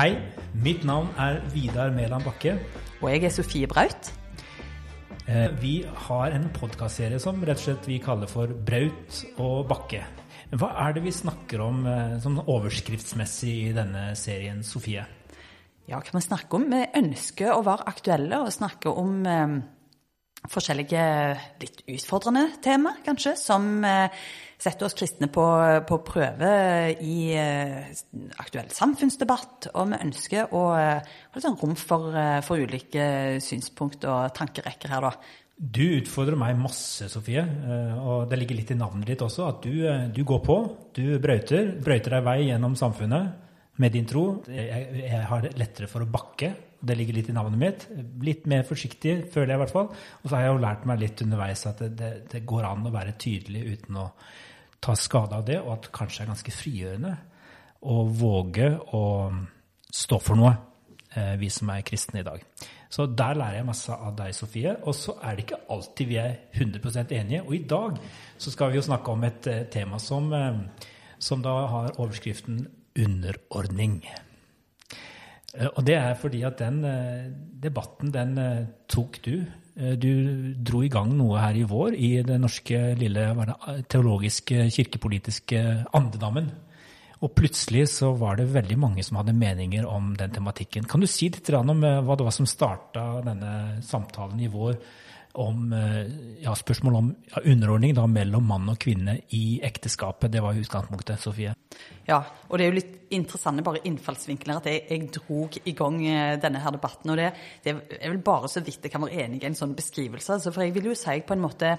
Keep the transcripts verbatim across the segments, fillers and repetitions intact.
Hej, mitt navn er Vidar Mæland Bakke. Og jeg er Sofie Braut. Vi har en podcastserie som rett og slett vi kaller for Braut og Bakke. Men hva er det vi snakker om som overskriftsmessig I denne serien, Sofie? Ja, hva kan vi snakke om? Vi ønsker å være aktuelle og snakke om eh, forskjellige litt utfordrende tema, kanskje, som... Eh, setter oss kristne på, på prøve I eh, aktuell samfunnsdebatt, og vi ønsker å eh, ha litt rom for, eh, for ulike synspunkt og tankerekker her da. Du utfordrer meg masse, Sofie, eh, og det ligger litt I navnet ditt også, at du, eh, du går på, du brøyter, brøyter deg vei gjennom samfunnet med din tro. Jeg, jeg har det lettere for å bakke, det ligger litt I navnet mitt, litt mer forsiktig, føler jeg I hvert fall, og så har jeg jo lært meg litt underveis at det, det, det går an å være tydelig uten å ta skade av det, og at det kanskje er ganske frigjørende å våge å stå for noe, vi som er kristne I dag. Så der lærer jeg masse av deg, Sofie, og så er det ikke alltid vi er hundre prosent enige, og I dag så skal vi jo snakke om et tema som, som da har overskriften underordning. Og det er fordi at den debatten, den tok du, Du dro I gang noe her I vår I den norske lille det, teologiske, kirkepolitiske andedammen. Og plutselig så var det veldig mange som hadde meninger om den tematikken. Kan du si litt om hva det var som startet denne samtalen I vår om ja, spørsmål om ja, underordning da, mellom mann og kvinne I ekteskapet? Det var utgangspunktet, Sofie. Ja, og det er jo litt interessante bare innfallsvinkler at jeg, jeg drog I gang denne her debatten, og det, det er vel bare så vidt jeg kan være enig I en sånn beskrivelse, altså, for jeg vil jo si jeg på en måte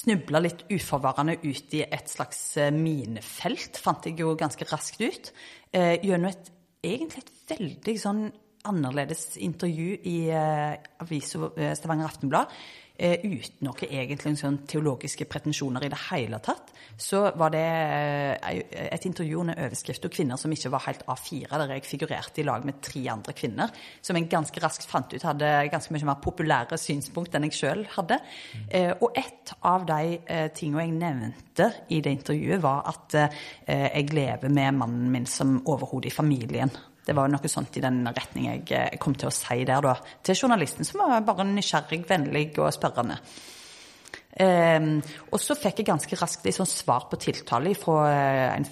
snublet litt uforvarende ut I et slags minefelt, fant jeg jo ganske raskt ut, eh, gjennom et egentlig et veldig sånn annerledes intervju I eh, avisen eh, Stavanger Aftenblad, uten noen egentlig sånn teologiske pretensjoner I det hele tatt, så var det et intervju under overskrift og kvinner som ikke var helt A4, der jeg figurerte I lag med tre andre kvinner, som jeg ganske raskt fant ut hadde ganske mye mer populære synspunkt enn jeg selv hadde. Og et av de tingene jeg nevnte I det intervjuet var at jeg lever med mannen min som overhodet I familien. Det var noe sånt I den retningen jeg kom til å si der da, til journalisten som var bare nysgjerrig, vennlig og spørrende. Um, og så fikk jeg ganske raskt litt sånn svar på tiltale fra en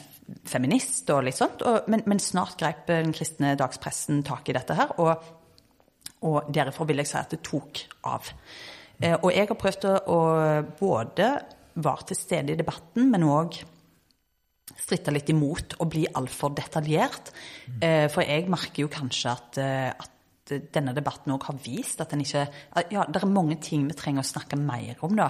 feminist og litt sånt, og, men, men snart grep den kristne dagspressen tak I dette her, og, og derfor vil jeg si at det tok av. Uh, og jeg har prøvd å både være til stede I debatten, men også... stritta litt imot å bli alt for detaljert, for jeg merker jo kanskje at, at denne debatten også har vist at den ikke, at ja, det er mange ting vi trenger å snakke mer om da,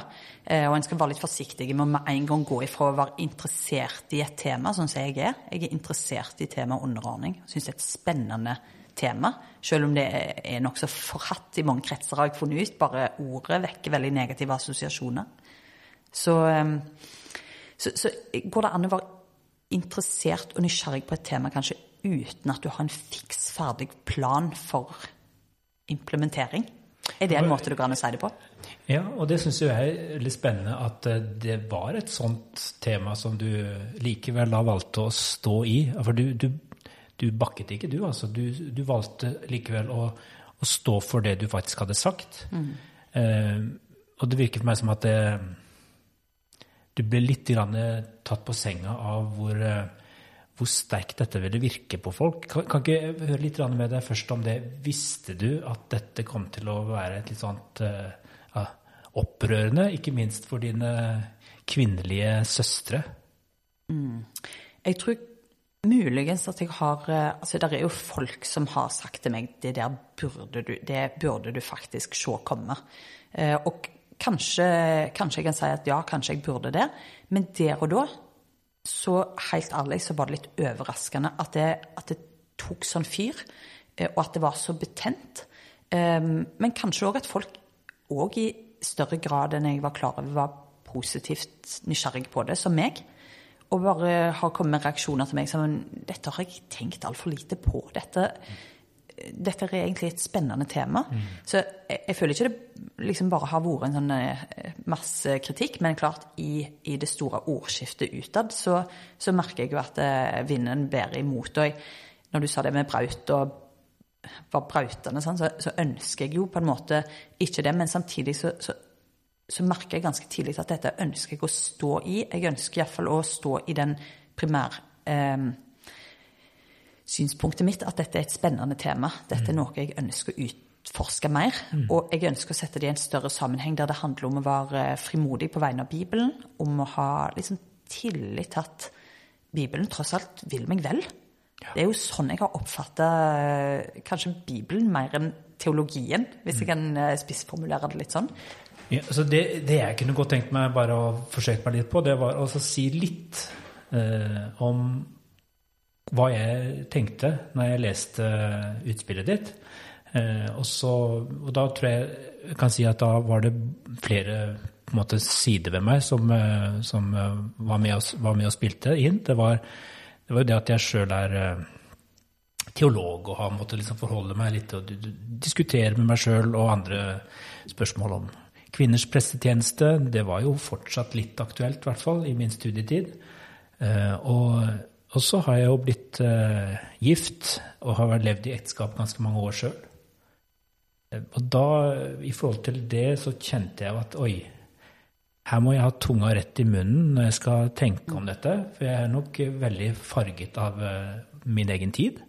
og en skal være litt forsiktig med å med en gang gå ifra å være interessert I et tema, sånn som jeg er. Jeg er interessert I tema underordning, synes det er et spennende tema, selv om det er nok så forhatt I mange kretser har jeg funnet ut, bare ordet vekker veldig negative assosiasjoner. Så... Så, så går det an å være interessert og nysgjerrig på et tema kanskje uten at du har en fiks ferdig plan for implementering? Er det en måte du kan si det på? Ja, og det synes jeg er litt spennende at det var et sånt tema som du likevel har valgt å stå I. For du, du, du bakket ikke, du altså. Du, du valgte likevel å, å stå for det du faktisk hadde sagt. Mm. Eh, og det virket for meg som at det... Du ble litt grann tatt på senga av hvor, hvor sterkt dette ville virke på folk. Kan, kan ikke høre litt grann med deg først om det? Visste du at dette kom til å være et litt sånt ja, opprørende, ikke minst for dine kvinnelige søstre? Mm. Jeg tror muligens at jeg har, altså der er jo folk som har sagt til meg, det der burde du, det burde du faktisk se komme. Og Kanskje, kanskje jeg kan si at ja, kanskje jeg burde det, men der og da, så helt ærlig, så var det litt overraskende at det, at det tok sånn fyr, og at det var så betent. Men kanskje også at folk, også I større grad enn jeg var klar over, var positivt nysgjerrig på det, som meg, og bare har kommet med reaksjoner til meg som, dette har jeg tenkt alt for lite på, dette... Dette er egentlig et spennende tema, mm. så jeg, jeg føler ikke det liksom bare har vært en sånn masse kritikk, men klart I, I det store ordskiftet utad, så, så merker jeg jo at det vinner en bedre imot. Og jeg, når du sa det med Braut og var brautende så, så ønsker jeg jo på en måte ikke det, men samtidig så, så, så merker jeg ganske tidlig at dette ønsker jeg å stå i. Jeg ønsker i hvert fall å stå i den primære eh, synspunktet mitt, at dette er et spennende tema. Dette er noe jeg ønsker å utforske mer, mm. og jeg ønsker å sette det I en større sammenheng der det handler om å være frimodig på vegne av Bibelen, om å ha liksom tillit at Bibelen tross alt vil meg vel. Ja. Det er jo sånn jeg har oppfattet kanskje Bibelen mer enn teologien, hvis mm. jeg kan spissformulere det litt sånn. Ja, så det, det jeg kunne godt tenkt meg bare å forsøke meg litt på, det var å si litt eh, om hva jeg tenkte når jeg leste utspillet ditt. Eh, og, så, og da tror jeg, jeg kan si at da var det flere på en måte, sider ved meg som, som var, med og, var med og spilte inn. Det var, det var jo det at jeg selv er teolog og har måttet liksom forholde meg litt og diskutere med meg selv og andre spørsmål om kvinners prestetjeneste. Det var jo fortsatt litt aktuelt, I hvert fall, I min studietid. Eh, og Og så har jeg jo blitt uh, gift, og har levd I ekteskap ganske mange år selv. Og da, I forhold til det, så kjente jeg at, oi, her må jeg ha tunga rett I munnen når jeg skal tenke om dette, for jeg er nok veldig farget av uh, min egen tid.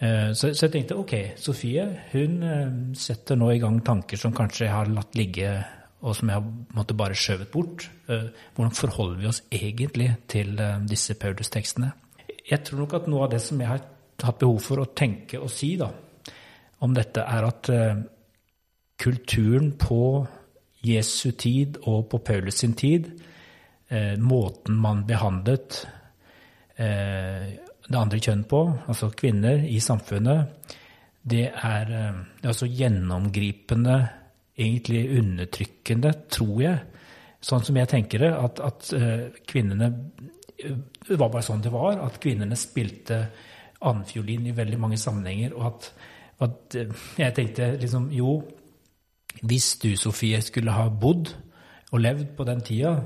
Uh, så, så jeg tenkte, ok, Sofie, hun uh, setter nå I gang tanker som kanskje jeg har latt ligge, og som jeg har måtte bare skjøvet bort. Hvordan forholder vi oss egentlig til disse Paulus-tekstene? Jeg tror nok at noe av det som jeg har hatt behov for å tenke og si da, om dette, er at kulturen på Jesu tid og på Paulus sin tid, måten man behandlet det andre kjønn på, altså kvinner I samfunnet, det er, det er altså gjennomgripende egentlig undertrykkende, tror jeg, sånn som jeg tenker det, at, at kvinnerne, det var bare sånn det var, at kvinnerne spilte annenfiolin I veldig mange sammenhenger, og at, at jeg tenkte liksom, jo, hvis du, Sofie, skulle ha bodd og levd på den tiden,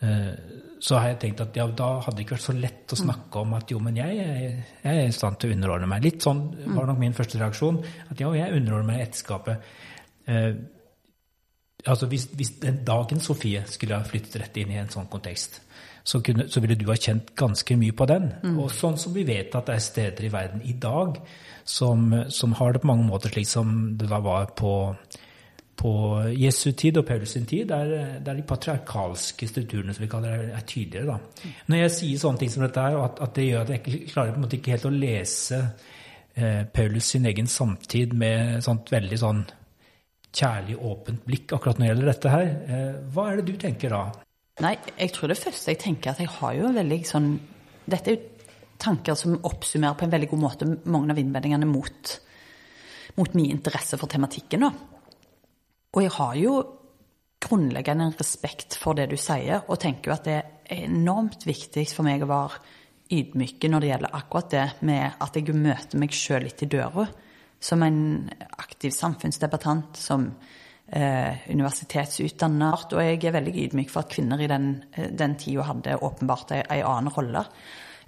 så har jeg tenkt at ja, da hadde det ikke vært så lett å snakke om at jo, men jeg, jeg, jeg er I stand til å underordne meg. Litt sånn var nok min første reaksjon, at ja, jeg underordner meg I ekteskapet. Eh, altså hvis, hvis den dagen Sofie skulle ha flyttet rett inn I en sånn kontekst så, kunne, så ville du ha kjent ganske mye på den mm. og sånn som vi vet at det er steder I verden I dag som, som har det på mange måter slik som det da var på, på Jesu tid og Paulus sin tid der, der de patriarkalske strukturene som vi kaller det er tydeligere da. Når jeg sier sånne ting som dette her at, at det gjør at jeg klarer på en måte ikke helt å lese eh, Paulus sin egen samtid med sånt veldig sånn kjærlig, åpent blikk akkurat når det gjelder dette her. Hva er det du tenker da? Nei, jeg tror det første jeg tenker at jeg har jo veldig sånn, dette er jo tanker som oppsummerer på en veldig god måte mange av innvendingene mot, mot min interesse for tematikken da. Og jeg har jo grunnleggende respekt for det du sier, og tenker jo at det er enormt viktig for meg å være ydmyk når det gjelder akkurat det med at jeg møter meg selv litt I døra, som en aktiv samfunnsdebattant, som eh, universitetsutdanner, og jeg er veldig ydmyk for at kvinner I den, den tiden hadde åpenbart en, en annen rolle.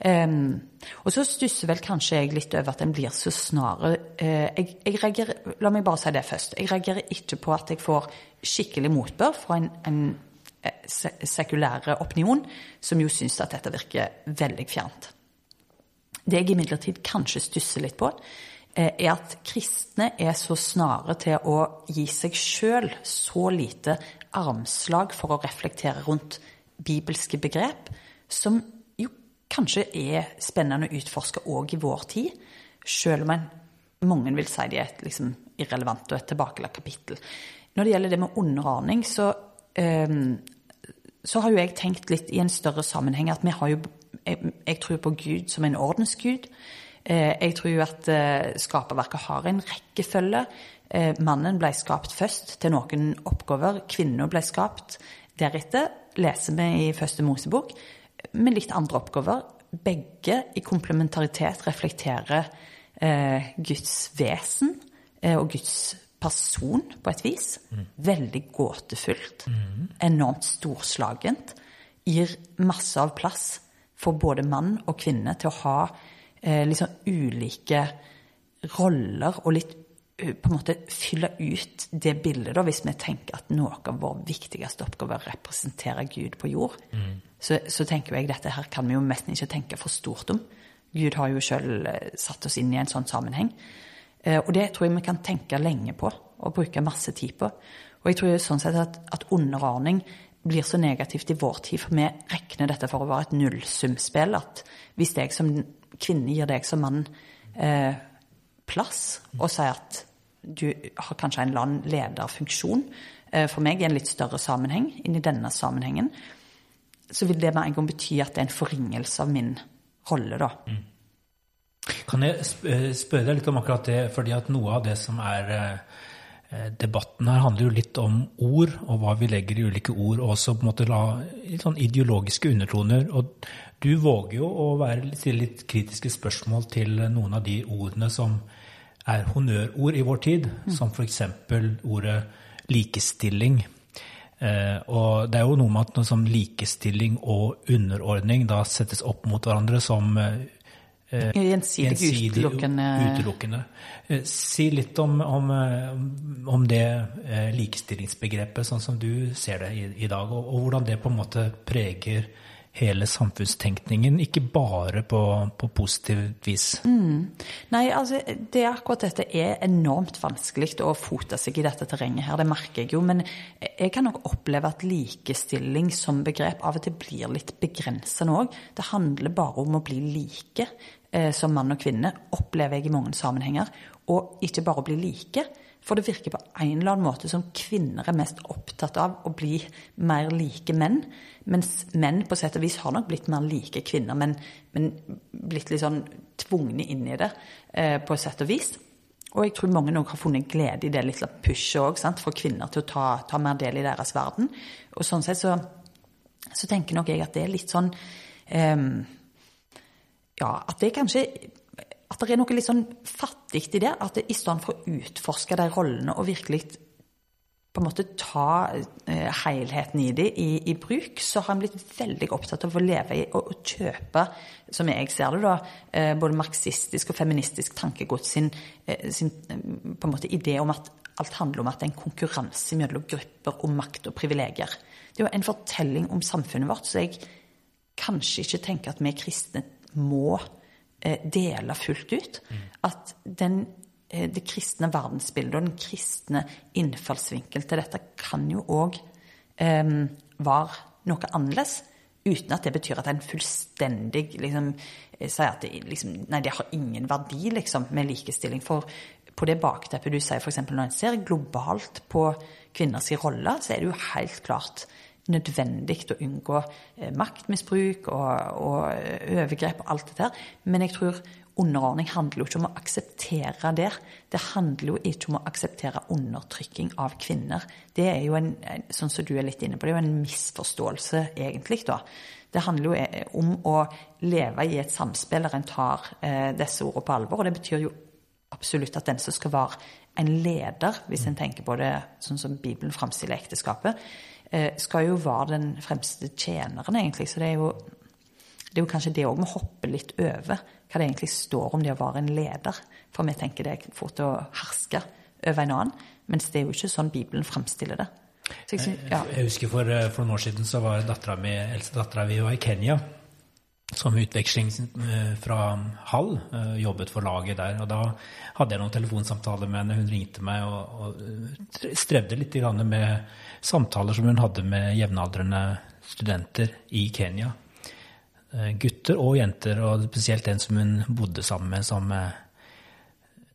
Um, og så stusser vel kanskje jeg litt over at den blir så snarere. Eh, jeg, jeg reagerer, la meg bare si det først, jeg reagerer ikke på at jeg får skikkelig motbør fra en, en se, sekulære opinion, som jo synes at dette virker veldig fjernt. Det jeg I midlertid kanskje stusser litt på, er at kristne er så snare til å gi seg selv så lite armslag for å reflektere rundt bibelske begrep, som jo kanskje er spennende å utforske også I vår tid, selv om mange vil si det er et liksom, irrelevant og et tilbakelagt kapittel. Når det gjelder det med underordning, så, um, så har jo jeg tenkt litt I en større sammenheng at vi har jo, jeg, jeg tror på Gud som en ordensgud, jeg tror jo at skaperverket har en rekkefølge. Mannen ble skapt først til noen oppgaver, kvinner ble skapt deretter, leser vi I første Mosebok, med litt andre oppgaver. Begge I komplementaritet reflekterer Guds vesen og Guds person på et vis. Veldig gåtefullt, enormt storslagent, gir masse av plass for både mann og kvinne til å ha Eh, liksom ulike roller och lite på något sätt fylla ut det bildet då, hvis vi tänker att något av vår viktigaste uppgåva är representera Gud på jord. Mm. Så så tänker jag detta här kan vi ju mest inte tänka för stort om. Gud har ju själv satt oss in I en sån sammanhang. Eh, och det tror jag man kan tänka länge på och bruka massa tid på. Och jag tror ju sånt sätt att att underordning blir så negativt I vår tid för mig räknar detta för att vara ett nullsumspel att visst jag som kvinna ger dig som man eh, plats och säger att du har kanske en land ledarfunktion eh, för mig I en lite större sammanhang in I denna sammanhangen så vill det med en gång betyda att det är en förringelse av min roll då. Mm. Kan jag spöra dig lite om akkurat det för att något av det som är debatten här handlar ju lite om ord och vad vi lägger I olika ord och så på något sätt sån ideologiska undertoner och du vågar ju att vara lite lite kritiska frågor till någon av de orden som är honnörord I vår tid mm. som för exempel ordet likestilling. Eh, och det är ju nog med att något som likestilling och underordning då sätts upp mot varandra som eh ensidig utelukkende. Eh, si litt om om om det eh, likestillingsbegrepet sånn som du ser det I, I dag och hur det på något sätt präger hela samfunnstenkningen inte bara på på positivt vis. Mm. Nej, alltså det är akkurat detta är enormt vanskligt att fota sig I detta terrängen här det märker jag jo, men jag kan nog uppleva att likestilling som begrepp av att det blir lite begränsat nog. Det handlar bara om att bli like eh, som man och kvinna upplever jag I många sammanhang och inte bara bli like för det virker på en eller annen måte som kvinner er mest opptatt av å bli mer like menn, mens menn på sett og vis har nok blitt mer like kvinner, men, men blitt litt sånn tvungne inn I det eh, på sett og vis. Og jeg tror mange nok har funnet glede I det lille pushet også, sant? For kvinner til å ta, ta mer del I deres verden. Og sånn sett så, så tenker nok jeg at det er litt sånn, eh, ja, at det kanskje... At det er noe litt sånn fattigt I det, at det I stedet for å utforske de rollene og virkelig på en måte ta eh, helheten I det I, I bruk, så har han blitt veldig opptatt av å leve I og, og kjøpe, som jeg ser det da, eh, både marxistisk og feministisk tankegods sin, eh, sin på en måte idé om at alt handler om at det er en konkurranse mellom grupper om makt og privilegier. Det er jo en fortelling om samfunnet vårt, så jeg kanskje ikke tenker at vi kristne må dela fullt ut mm. att den det kristna världsbilden och den kristna infallsvinkeln till detta kan ju också ehm vara något annorlunda utan att det betyder att det är en fullständig liksom säga att det liksom nej det har ingen värde liksom med likestilling för på det bakteppet du säger för exempel när man ser globalt på kvinnors roller så är det ju helt klart nödvändigt att undgå maktmissbruk och och övergrepp och allt det där men jag tror underordning handlar ju om att acceptera det det handlar ju inte om att acceptera undertryckning av kvinnor det är ju en sån som du är lite inne på det är en missförståelse egentligen då det handlar ju om att leva I ett samspel där en tar eh, dessa ord på allvar och det betyder ju absolut att den som ska vara en leder hvis en tänker på det sånn som Bibelen framstiller ekteskapet skal jo være den fremste tjeneren egentlig, så det er jo det er jo kanskje det også med å hoppe litt over hva det egentlig står om det å være en leder for vi tenker det er fort å herske over en annen, mens det er jo ikke sånn Bibelen fremstiller det så jeg, synes, ja. Jeg husker for, for noen år siden så var datteren min, eldste datteren vi var I Kenya som utveksling fra Hall, jobbet for laget der, og da hadde jeg noen telefonsamtaler med henne, hun ringte meg og, og strevde litt grann med samtaler som hun hadde med jevnaldrende studenter I Kenya. Gutter og jenter, og spesielt en som hun bodde sammen med, som,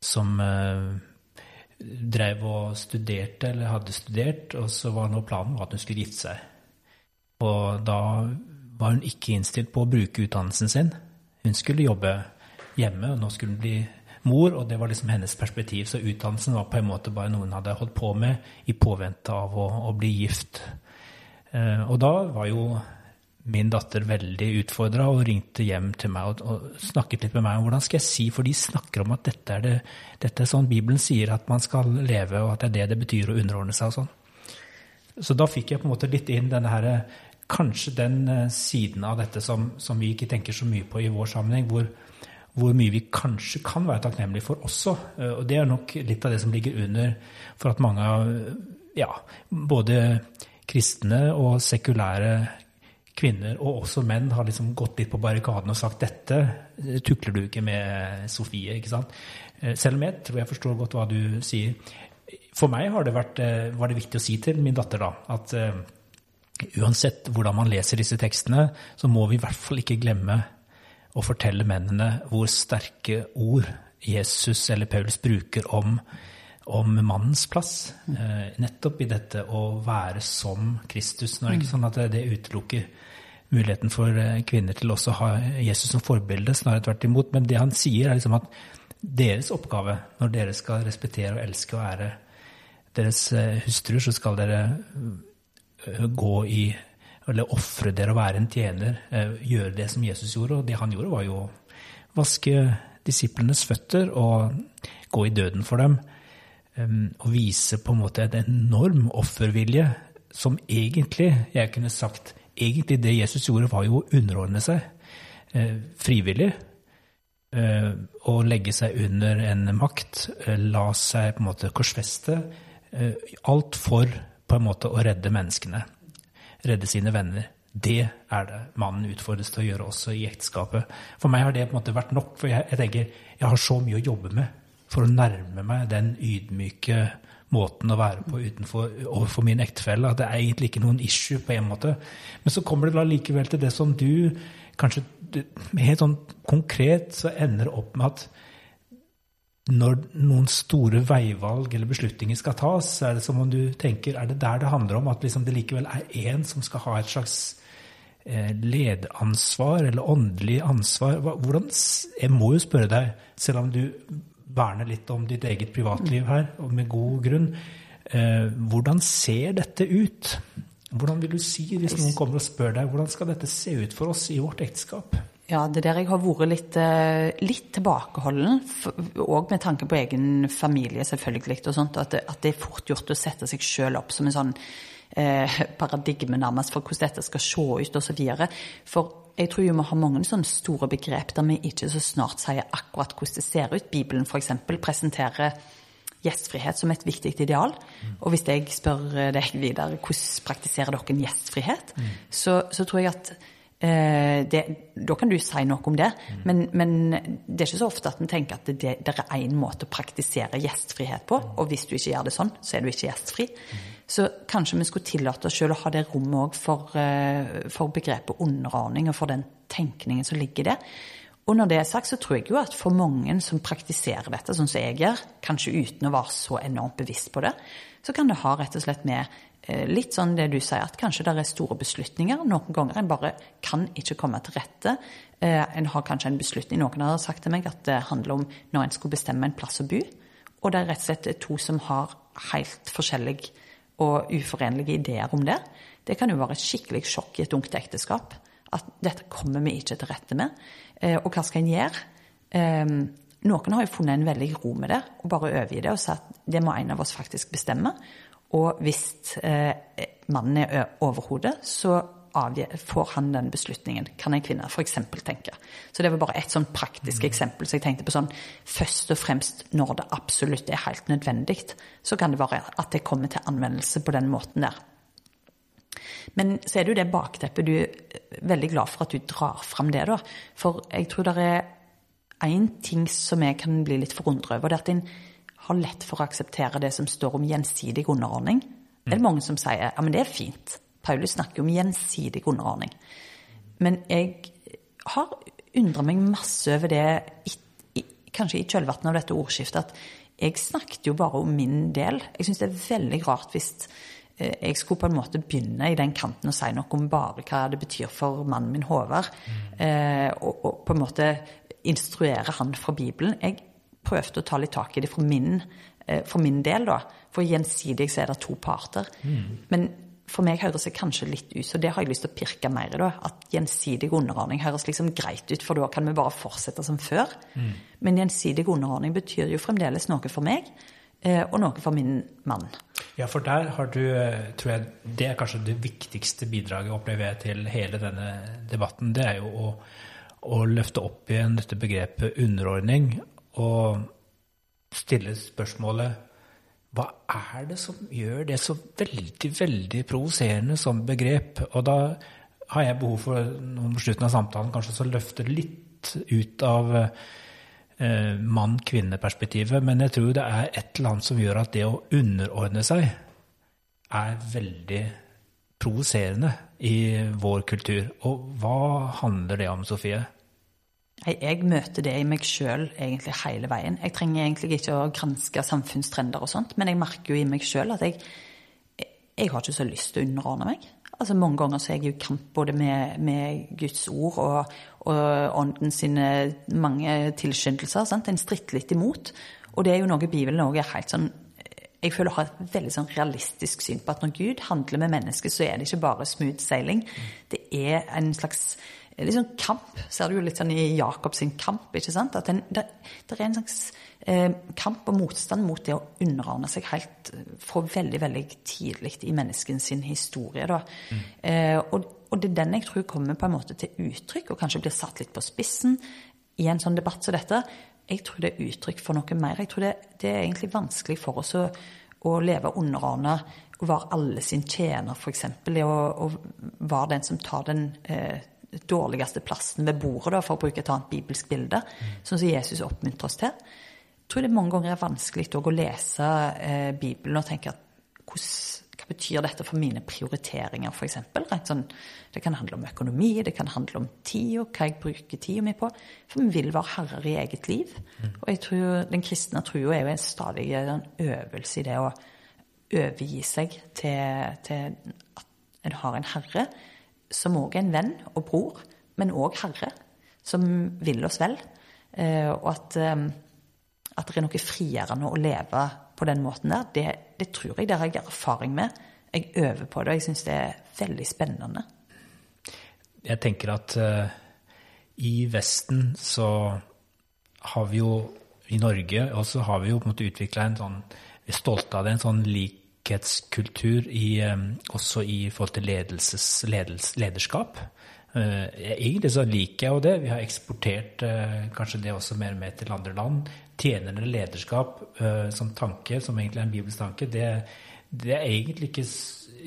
som drev og studerte, eller hadde studert, og så var nå planen at hun skulle gifte seg. Og da var hun ikke innstilt på å bruke utdannelsen sin. Hun skulle jobbe hjemme, og nå skulle hun bli mor, og det var liksom hennes perspektiv, så utdannelsen var på en måte bare noe hun hadde holdt på med I påvente av å, å bli gift. Eh, og da var jo min datter veldig utfordret, og ringte hjem til meg og, og snakket litt med meg om hvordan skal jeg si, for de snakker om at dette er, det, dette er sånn Bibelen sier at man skal leve, og at det er det det betyr å underordne seg og sånn. Så da fikk jeg på en måte litt inn denne her kanske den sidan av detta som som vi inte tänker så mycket på I vår sammanhang, hvor hvor mye vi kanskje kan være takknemlige for også. Og det er nok litt av det som ligger under for at mange av, ja, både kristne og sekulære kvinner, og også menn, har liksom gått litt på barrikaden og sagt dette, tukler du ikke med Sofie, ikke sant? Selv om jeg tror jeg forstår godt hva du sier. For meg har det vært, var det viktig å si til min datter da, at uansett hvordan man leser disse tekstene, så må vi I hvert fall ikke glemme å fortelle mennene hvor sterke ord Jesus eller Paulus bruker om, om mannens plass, eh, nettopp I dette å være som Kristus. Nå er det ikke sånn at det utelukker muligheten for kvinner til også å ha Jesus som forbilde, snarere tvert imot, men det han sier er liksom at deres oppgave, når dere skal respektere og elske og ære deres hustruer, så skal dere gå I, eller offre dere å være en tjener, gjøre det som Jesus gjorde, og det han gjorde var jo å vaske disiplenes føtter og gå I døden for dem, og vise på en måte en enorm offervilje, som egentlig, jeg kunne sagt, egentlig det Jesus gjorde var jo å underordne seg frivillig, og legge seg under en makt, la seg på en måte korsfeste, alt for på en måte å redde menneskene, redde sine venner. Det er det mannen utfordres til å gjøre også I ekteskapet. For meg har det på en måte vært nok, for jeg, jeg tenker, jeg har så mye å jobbe med for å nærme meg den ydmyke måten å være på utenfor, overfor min ektefelle, at det er egentlig ikke noen issue på en måte. Men så kommer det da likevel til det som du, kanskje helt sånn konkret, så ender opp med at når noen store veivalg eller beslutninger skal tas, så er det som om du tenker, er det der det handler om, at liksom det likevel er en som skal ha et slags ledansvar eller åndelig ansvar. Hvordan, jeg må jo spørre deg, selv om du verner litt om ditt eget privatliv her, og med god grunn, hvordan ser dette ut? Hvordan vil du si, hvis noen kommer og spør deg, hvordan skal dette se ut for oss I vårt ekteskap? Ja, det der jeg har vært litt, litt tilbakeholden, og med tanke på egen familie selvfølgelig, og sånt, at, at det er fort gjort å sette seg selv opp som en sånn eh, paradigme nærmest for hvordan dette skal se ut og så videre. For jeg tror jo vi har mange sånne store begrep der vi ikke så snart sier akkurat hvordan det ser ut. Bibelen for eksempel presenterer gjestfrihet som et viktig ideal, og hvis jeg spør deg videre hvordan praktiserer dere en gjestfrihet, mm. så, så tror jeg at Det, da kan du si noe om det men, men det er ikke så ofte at man tenker at det, det er en måte å praktisere gjestfrihet på, og hvis du ikke gjør det sånn så er du ikke gjestfri så kanskje vi skulle tillate oss selv å ha det rommet også for, for begrepet underordning og for den tenkningen som ligger I det og når det er sagt så tror jeg jo at for mange som praktiserer dette sånn som jeg gjør, kanskje uten å være så enormt bevisst på det, så kan det ha rett og slett med litt sånn det du sier, at kanskje det er store beslutninger. Noen ganger en bare kan ikke komme til rette. En har kanskje en beslutning. Noen har sagt til meg at det handler om når en skulle bestemme en plass å bo. Og det er rett og slett to som har helt forskjellige og uforenlige ideer om det. Det kan jo være et skikkelig sjokk I et ungt ekteskap. At dette kommer vi ikke til rette med. Og hva skal en gjøre? Noen har jo funnet en veldig ro med det, og bare øve I det og si at det må en av oss faktisk bestemme. Og hvis eh, mannen er overhodet, så avgjør, får han den beslutningen, kan en kvinne for eksempel tenke. Så det var bare et sånn praktisk eksempel, så jeg tenkte på sånn, først og fremst når det absolutt er helt nødvendig, så kan det være at det kommer til anvendelse på den måten der. Men så er det jo det bakteppet du er veldig glad for at du drar frem det da, for jeg tror det er en ting som jeg kan bli litt forundret over, det er at en har lett for å akseptere det som står om gjensidig underordning. Det er mange som sier, ja, men det er fint. Paulus snakker om gjensidig underordning. Men jeg har undret meg masse over det, kanskje I kjølvannet av dette ordskiftet, at jeg snakket jo bare om min del. Jeg synes det er veldig rart hvis jeg skulle på en måte begynne I den kanten og si noe om bare hva det betyr for mannen min Håvard, og på en måte instruere han fra Bibelen. Jeg prøvde å ta litt tak I det for min, for min del da, for gjensidig så er det to parter, mm. men for meg høres det kanskje litt ut, så det har jeg lyst til å pirke mer I da, at gjensidig underordning høres liksom greit ut, for da kan vi bare fortsette som før, mm. men gjensidig underordning betyr jo fremdeles noe for meg, og noe for min mann. Ja, for der har du, tror jeg, det er kanskje det viktigste bidraget opplever jeg til hele denne debatten, det er jo å og løfte opp igjen dette begrepet underordning og stille spørsmålet hva er det som gjør det så veldig, veldig provoserende som begrep? Og da har jeg behov for, på slutten av samtalen, kanskje så løfte litt ut av eh, mann-kvinne-perspektivet, men jeg tror det er et eller annet som gjør at det å underordne seg er veldig provoserende I vår kultur. Og hva handler det om, Sofie? Jeg, jeg møter det I meg selv egentlig hele veien. Jeg trenger egentlig ikke å granske samfunnstrender og sånt, men jeg merker jo I meg selv at jeg, jeg har ikke så lyst til å underordne meg. Altså mange ganger så er jeg jo kamp både med, med Guds ord og, og ånden sine mange tilskyndelser, sant? En stritt litt imot. Og det er jo noe Bibelen også er helt sånn Jeg føler har et veldig sånn realistisk syn på at når Gud handler med mennesker, så er det ikke bare smooth sailing. Det er en slags liksom kamp. Ser du jo litt sånn I Jakobs kamp, ikke sant? At den, der, der er en slags eh, kamp og motstand mot det å underordne seg helt fra veldig, veldig tidligt I menneskens historie. Da. Mm. Eh, og, og det er den jeg tror kommer på en måte til uttrykk, og kanskje blir satt litt på spissen I en sånn debatt som dette, Jeg tror det er uttrykk for noe mer. Jeg tror det, det er egentlig vanskelig for oss å, å leve underordnet, å være alle sin tjener, for eksempel, å være den som tar den eh, dårligste plassen ved bordet, da, for å bruke et annet bibelsk bilde, sånn som Jesus oppmuntrer oss til. Jeg tror det mange ganger er vanskelig å lese eh, Bibelen og tenke at hvordan Hva betyr dette for mine prioriteringer, for eksempel? Sånn, det kan handle om økonomi, det kan handle om tid, og hva jeg bruker tid min på. For vi vil være herrer I eget liv. Og jeg tror den kristne troen er jo en stadig en øvelse I det å overgi seg til, til at en har en herre, som også er en venn og bror, men også herre, som vil oss vel. Og at, at det er noe frigjørende å leve på den måten der, det, det tror jeg, det har jeg erfaring med. Jeg øver på det, og jeg synes det er veldig spennende. Jeg tenker at uh, I Vesten så har vi jo, I Norge, og så har vi jo på en måte utviklet en sånn, vi er stolte av det, en sånn likhetskultur, I, um, også I forhold til ledelses, ledels, lederskap. Uh, egentlig så liker jeg jo det. Vi har eksportert uh, kanskje det også mer med til andre land, tjenende lederskap uh, som tanke, som egentlig er en bibelstanke, det, det er egentlig ikke...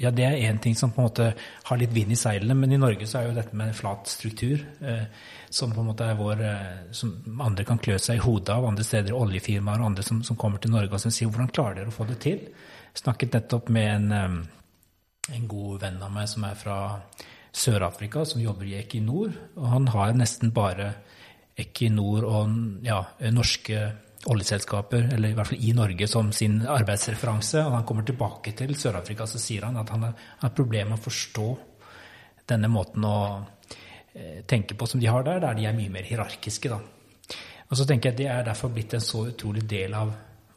Ja, det er en ting som på en måte har litt vind I seilene, men I Norge så er jo dette med en flat struktur, uh, som på en måte er vår... Uh, som andre kan klø seg I hodet av, andre steder, oljefirmaer og andre som, som kommer til Norge og som sier, hvordan klarer dere å få det til? Snakket nettopp med en, um, en god venn av meg som er fra Sør-Afrika, som jobber I Equinor, og han har nesten bare... Equinor og ja, norske oljeselskaper, eller I hvert fall I Norge som sin arbeidsreferanse, og han kommer tilbake til Sør-Afrika, så sier han at han har problemer med å forstå denne måten å eh, tenke på som de har der, der de er mye mer hierarkiske. Da. Og så tenker jeg det er derfor blitt en så utrolig del av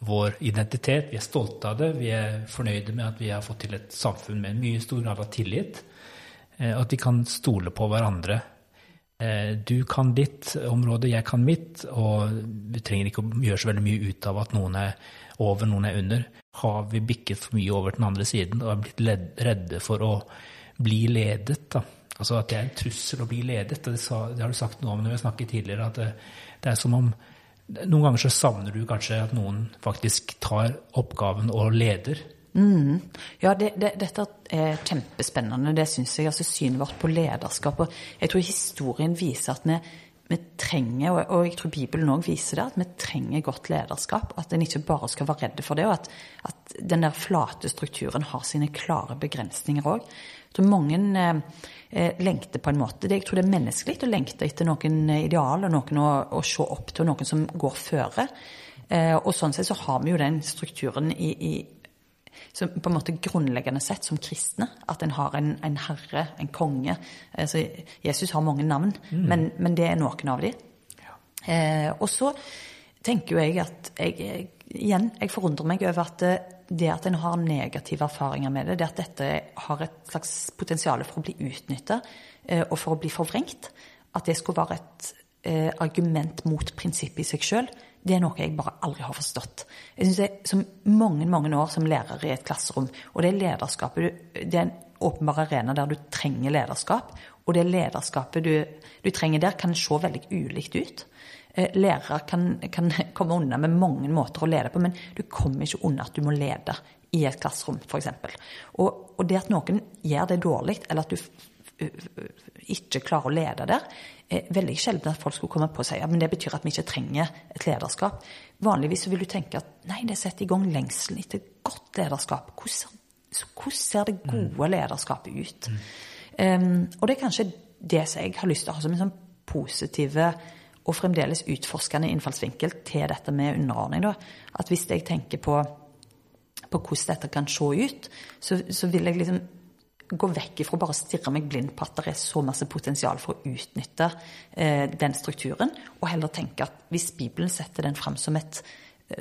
vår identitet. Vi er stolte av det, vi er fornøyde med at vi har fått til et samfunn med en mye stor grad av tillit, eh, at de kan stole på hverandre. Du kan ditt område, jeg kan mitt, og vi trenger ikke å gjøre så veldig mye ut av at noen er over, noen er under. Har vi bikket for mye over den andre siden, og er blitt redde for å bli ledet, da. Altså at det er en trussel å bli ledet, det, sa, det har du sagt noe om når vi har snakket tidligere, at det, det er som om, noen ganger så savner du kanskje at noen faktisk tar oppgaven og leder. Mm. Ja, det, det, dette er kjempespennende, det synes jeg, altså synet vårt på lederskap, og jeg tror historien viser at vi, vi trenger, og, og jeg tror Bibelen også viser det, at vi trenger godt lederskap, at en ikke bare skal være redd for det, og at, at den der flate strukturen har sine klare begrensninger også. Jeg tror mange eh, lengter på en måte, det, jeg tror det er menneskelig å lengte etter noen ideal, og noen å, å se opp til, og noen som går føre, eh, og sånn sett så har vi jo den strukturen I, i som på en måte grunnleggende sett som kristne, at en har en, en herre, en konge. Altså, Jesus har mange navn, mm. men, men det er noen av dem. Ja. Eh, og så tenker jeg at, jeg, igjen, jeg forundrer meg over at det, det at en har negative erfaringer med det, det at dette har et slags potensial for å bli utnyttet, eh, og for å bli forvrengt, at det skulle være et eh, argument mot prinsippet I seg selv, det er noe jeg bare aldri har forstått. Jeg synes det er som mange, mange år som lærer I et klasserom, og det lederskapet, det er en åpenbar arena der du trenger lederskap, och det ledarskapet du du trenger där kan se väldigt ulikt ut. Lärare kan kan komma undan med många måter att leda på, men du kommer inte undan att du måste leda I ett klassrum för exempel. Och och det att någon gör det dåligt eller att du inte klarar att leda där är väldigt sällan att folk skulle komma på och säga men det betyder att man inte trenger ett ledarskap. Vanligtvis så vill du tänka att nej, det sätter igång längseln efter gott ledarskap. Hur ser, hur ser det goda ledarskapet ut? Um, och det är kanske det som jag har lyst att ha som en sån positive och fremdeles utforskande infallsvinkel till detta med underordning då att visst jag tänker på på hur detta kan se ut så så vill jag liksom gå väck ifrån bara stirra mig blind på att det är så massa potential för att utnyttja eh, den strukturen och heller tänka att visst Bibeln sätter den fram som ett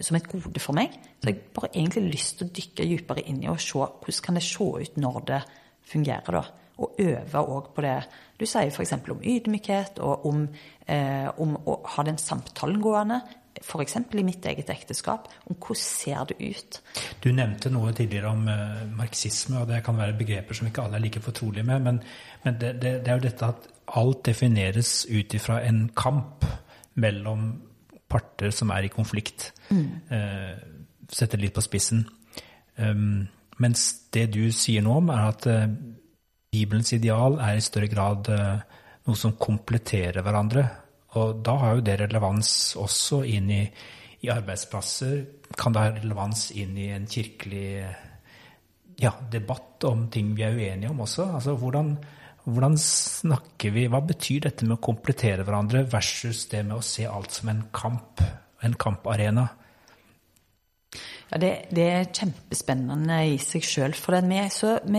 som ett gode för mig så jag bara egentligen lyst att dyka djupare in I och se hur kan det se ut när det fungerar då och öva och på det du säger för exempel om ydmykhet och om eh, om att ha den samtalen gående för exempel I mitt eget äktenskap om hur ser det ut. Du nämnde något tidigare om eh, marxism och det kan vara begrepp som inte alla är lika förtroliga med men men det, det, det är ju detta att allt definieras utifrån en kamp mellan parter som är I konflikt. Mm. Eh, sätter lite på spissen. Um, men det du säger nu om är att eh, Bibelens ideal er I større grad noe som kompletterer hverandre, og da har jo det relevans også inn I, I arbeidsplasser. Kan det ha relevans inn I en kirkelig ja, debatt om ting vi er uenige om også? Altså, hvordan, hvordan snakker vi? Hva betyr dette med å komplettere hverandre versus det med å se alt som en kamp, en kamparena? Ja, det, det er kjempespennende I seg selv for den. Men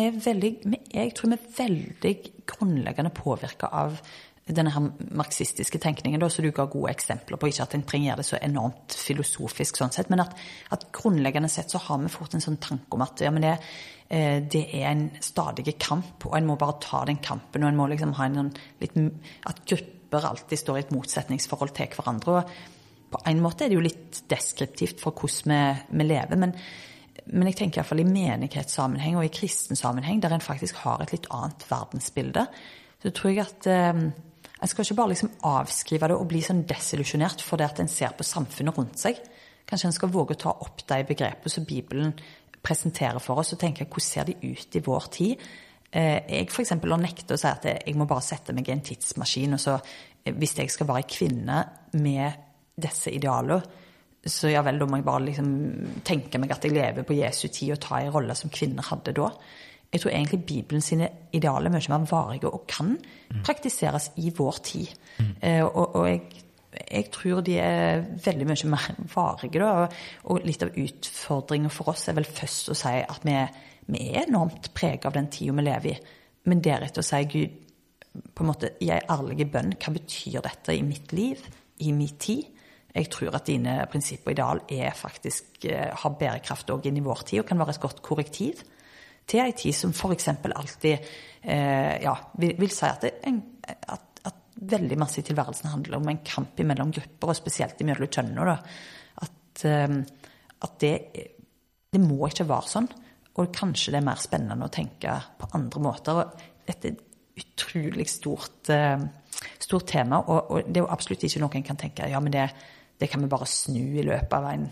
jeg, veldig, jeg tror vi er veldig grunnleggende påvirket av denne her marxistiske tenkningen, da, så du ga gode eksempler på, ikke at en trenger det så enormt filosofisk sånn sett, men at, at grunnleggende sett så har vi fått en sånn tanke om at ja, men det, det er en stadig kamp, og en må bare ta den kampen, og en må liksom ha en liten, at grupper alltid står I et motsetningsforhold til hverandre, og på en måte er det jo litt deskriptivt for hvordan vi, vi lever, men, men jeg tenker I hvert fall I menighetssammenheng og I kristen sammenheng, der en faktisk har et litt annet verdensbilde, så tror jeg at eh, en skal ikke bare liksom avskrive det og bli sånn desillusjonert for det at en ser på samfunnet rundt seg. Kanskje en skal våge å ta opp de begrepene som Bibelen presenterer for oss og tenke hvordan ser de ut I vår tid? Eh, jeg for eksempel har nektet å si at jeg må bare sette meg I en tidsmaskin, og så hvis jeg skal være kvinne med dessa idealer så jag väl då man bara liksom tänker mig att jag lever på Jesu tid och ta I roller som kvinnor hade då. Jag tror egentligen Bibeln sina idealer mycket mer variga och kan mm. praktiseras I vår tid. Mm. Och och jag jag tror de är väldigt mycket mer variga och lite av utfordringen för oss är väl först att säga att vi vi är enormt präglade av den tid vi lever I. Men därefter att säga Gud på något I en ärlig bön, vad betyder detta I mitt liv, I min tid? Jeg tror at dine prinsipper og ideal er faktisk har bærekraft også inn I vår tid og kan være et godt korrektiv til en tid som for eksempel alltid eh, ja, vil, vil si at, en, at, at veldig masse I tilværelsen handler om en kamp mellom grupper og spesielt I mellom kjønner da. At, eh, at det, det må ikke være sånn og kanskje det er mer spennende å tenke på andre måter og dette er utrolig stort, eh, stort tema og, og det er jo absolutt ikke noen kan tenke ja men det er det kan vi bare snu I løpet av en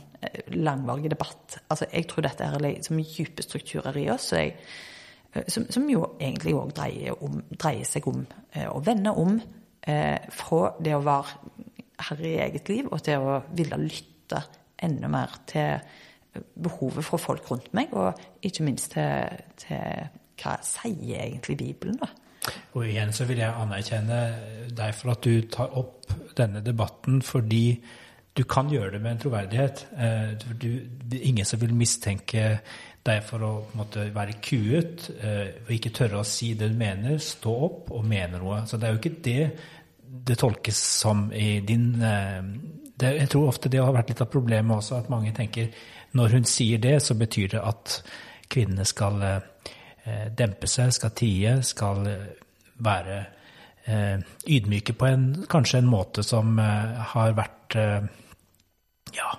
langvarig debatt. Altså, jeg tror dette er liksom djupe strukturer I oss, jeg, som, som jo egentlig også dreier, om, dreier seg om å vende om eh, fra det å være herre I eget liv og til å ville lytte enda mer til behovet fra folk rundt meg, og ikke minst til, til hva sier egentlig Bibelen da. Og igjen så vil jeg anerkjenne deg for at du tar opp denne debatten, fordi du kan gjøre det med en troverdighet. Du, det er ingen som vil mistenke deg for å måtte være kuet og ikke tørre å si det du mener, stå opp og mene noe. Så det er jo ikke det det tolkes som I din... Det, jeg tror ofte det har vært litt av problemet også, at mange tenker når hun sier det, så betyr det at kvinnene skal dempe seg, skal tie, skal være ydmyke på en, kanskje en måte som har vært... Ja,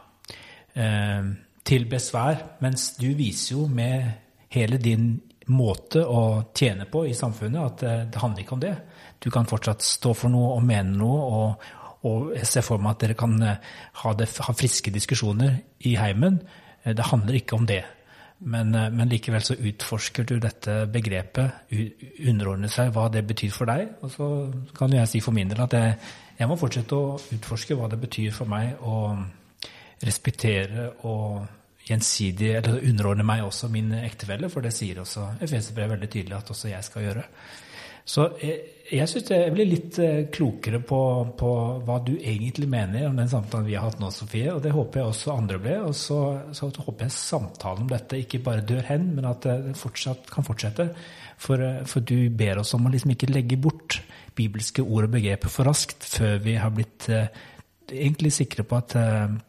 til besvær, mens du viser jo med hele din måte å tjene på i samfunnet, at det, det handler ikke om det. Du kan fortsatt stå for noe og mene noe, og, og jeg ser for meg at dere kan ha, det, ha friske diskusjoner i heimen. Det handler ikke om det. Men, men likevel så utforsker du dette begrepet, underordner seg hva det betyr for deg, og så kan jeg si for min del at jeg, jeg må fortsette å utforske hva det betyr for meg å respektere og gjensidig, eller underordne meg også min ektevelle, for det sier også Efesbrevet veldig tydelig at også jeg skal gjøre. Så jeg, jeg synes jeg blir litt klokere på, på hva du egentlig mener om den samtalen vi har hatt nå, Sofie, og det håper jeg også andre ble, og så, så håper jeg samtalen om dette ikke bare dør hen, men at det fortsatt kan fortsette, for, for du ber oss om å liksom ikke legge bort bibelske ord og begreper for raskt, før vi har blitt egentlig sikre på at,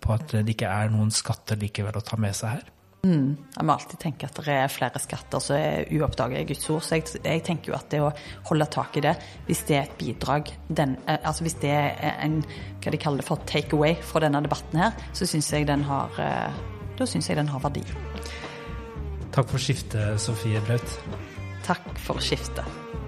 på at det ikke er noen skatter likevel å ta med seg her. Mm. Jeg må alltid tenke at det er flere skatter som er uoppdaget i Guds ord, så jeg, jeg tenker jo at det å holde tak i det, hvis det er et bidrag, den, altså hvis det er en, hva de kaller det for, take away fra denne debatten her, så synes jeg den har, da synes jeg den har verdi. Takk for skiftet, Sofie Braut. Takk for skiftet.